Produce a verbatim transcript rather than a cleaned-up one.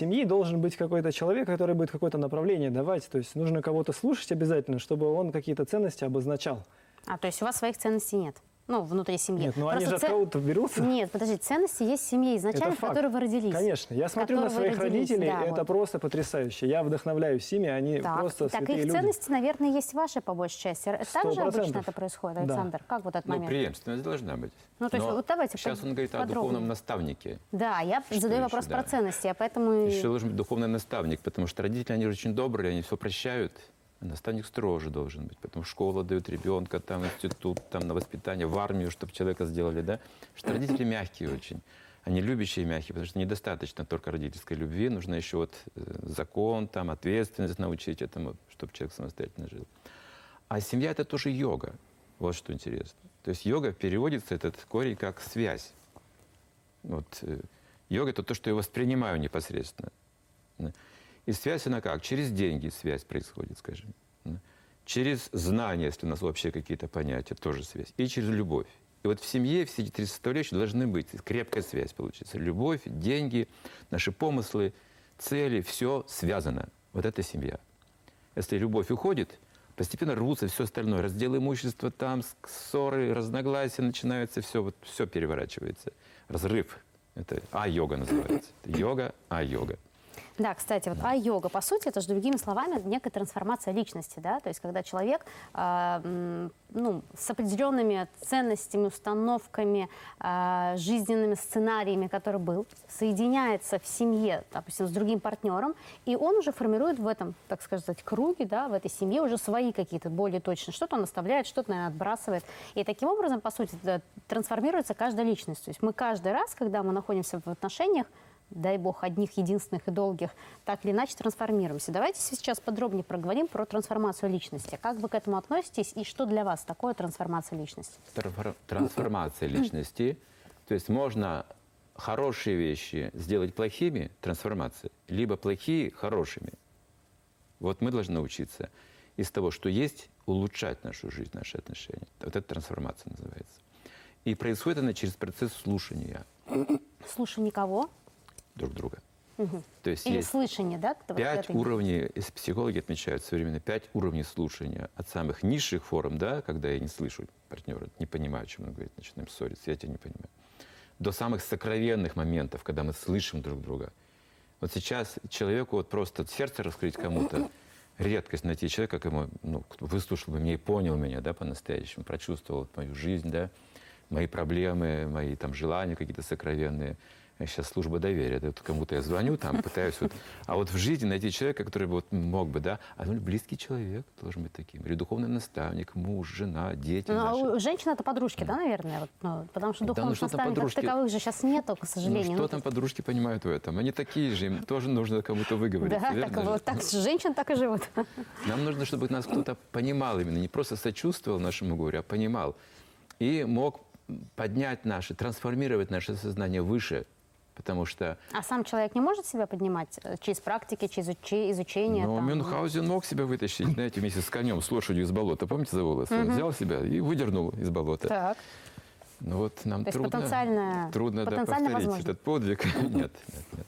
семьи должен быть какой-то человек, который будет какое-то направление давать. То есть нужно кого-то слушать обязательно, чтобы он какие-то ценности обозначал. А, то есть у вас своих ценностей нет? Ну, внутри семьи. Нет, ну просто они же ц... от кого-то берутся. Нет, подожди, ценности есть в семье изначально, в которой вы родились. Конечно. Я смотрю на своих родителей, да, это вот. Просто потрясающе. Я вдохновляюсь ими, они так, просто так, святые люди. Так, их ценности, наверное, есть ваши, по большей части. Так же обычно это происходит, Александр? Да. Как вот этот момент? Ну, преемственность должна быть. Ну, то есть, вот давайте сейчас под... он говорит подробнее. О духовном наставнике. Да, я что задаю еще? вопрос да. про ценности, а поэтому... Еще должен быть духовный наставник, потому что родители, они же очень добрые, они все прощают. Наставник строже должен быть, потому что школа дает ребенка, там институт, там на воспитание, в армию, чтобы человека сделали, да? Что родители мягкие очень, они любящие и мягкие, потому что недостаточно только родительской любви, нужно еще вот закон, там ответственность научить этому, чтобы человек самостоятельно жил. А семья — это тоже йога, вот что интересно. То есть йога переводится, этот корень, как связь. Вот, йога — это то, что я воспринимаю непосредственно. И связь, она как? Через деньги связь происходит, скажем. Через знания, если у нас вообще какие-то понятия, тоже связь. И через любовь. И вот в семье все эти три составляющие должны быть. Крепкая связь получится. Любовь, деньги, наши помыслы, цели, все связано. Вот это семья. Если любовь уходит, постепенно рвутся все остальное. Разделы имущества, там ссоры, разногласия начинаются, все, вот, все переворачивается. Разрыв. Это а-йога называется. Это йога, а-йога. Да, кстати, вот а-йога, по сути, это же, другими словами, некая трансформация личности, да, то есть когда человек э, ну, с определенными ценностями, установками, э, жизненными сценариями, который был, соединяется в семье, допустим, с другим партнером, и он уже формирует в этом, так сказать, круге, да, в этой семье уже свои какие-то более точные, что-то он оставляет, что-то, наверное, отбрасывает, и таким образом, по сути, да, трансформируется каждая личность, то есть мы каждый раз, когда мы находимся в отношениях, дай бог, одних, единственных и долгих, так или иначе трансформируемся. Давайте сейчас подробнее проговорим про трансформацию личности. Как вы к этому относитесь и что для вас такое трансформация личности? Трансформация личности. То есть можно хорошие вещи сделать плохими, трансформация, либо плохие хорошими. Вот мы должны учиться из того, что есть, улучшать нашу жизнь, наши отношения. Вот это трансформация называется. И происходит она через процесс слушания. Слушание кого? Друг друга. Угу. То есть, есть слышание, да? Пять уровней, если психологи отмечают современно, пять уровней слушания. От самых низших форм, да, когда я не слышу партнера, не понимаю, о чем он говорит, начинаем ссориться, я тебя не понимаю. До самых сокровенных моментов, когда мы слышим друг друга. Вот сейчас человеку вот просто сердце раскрыть кому-то, редкость найти человека, как ему, ну, выслушал бы меня и понял меня, да, по-настоящему, прочувствовал мою жизнь, да, мои проблемы, мои там желания какие-то сокровенные. Сейчас служба доверия, да, вот кому-то я звоню, там, пытаюсь вот... А вот в жизни найти человека, который бы вот мог бы, да, а ну, близкий человек должен быть таким, или духовный наставник, муж, жена, дети. Ну, наши. А у женщин это подружки, mm. да, наверное? Вот, ну, потому что духовных да, ну, наставников таковых же сейчас нету, к сожалению. Ну, что ну, там ну, подружки понимают в этом? Они такие же, им тоже нужно кому-то выговорить. Да, так, вот, так женщин так и живут. Нам нужно, чтобы нас кто-то понимал именно, не просто сочувствовал нашему горю, а понимал. И мог поднять наши, трансформировать наше сознание выше. Потому что... А сам человек не может себя поднимать через практики, через изучение? Ну, там... Мюнхгаузен мог себя вытащить, знаете, вместе с конем, с лошадью из болота. Помните за волосы? Угу. Он взял себя и выдернул из болота. Так. Ну вот нам трудно, потенциально, трудно потенциально да, повторить возможно. этот подвиг. Нет, нет, нет.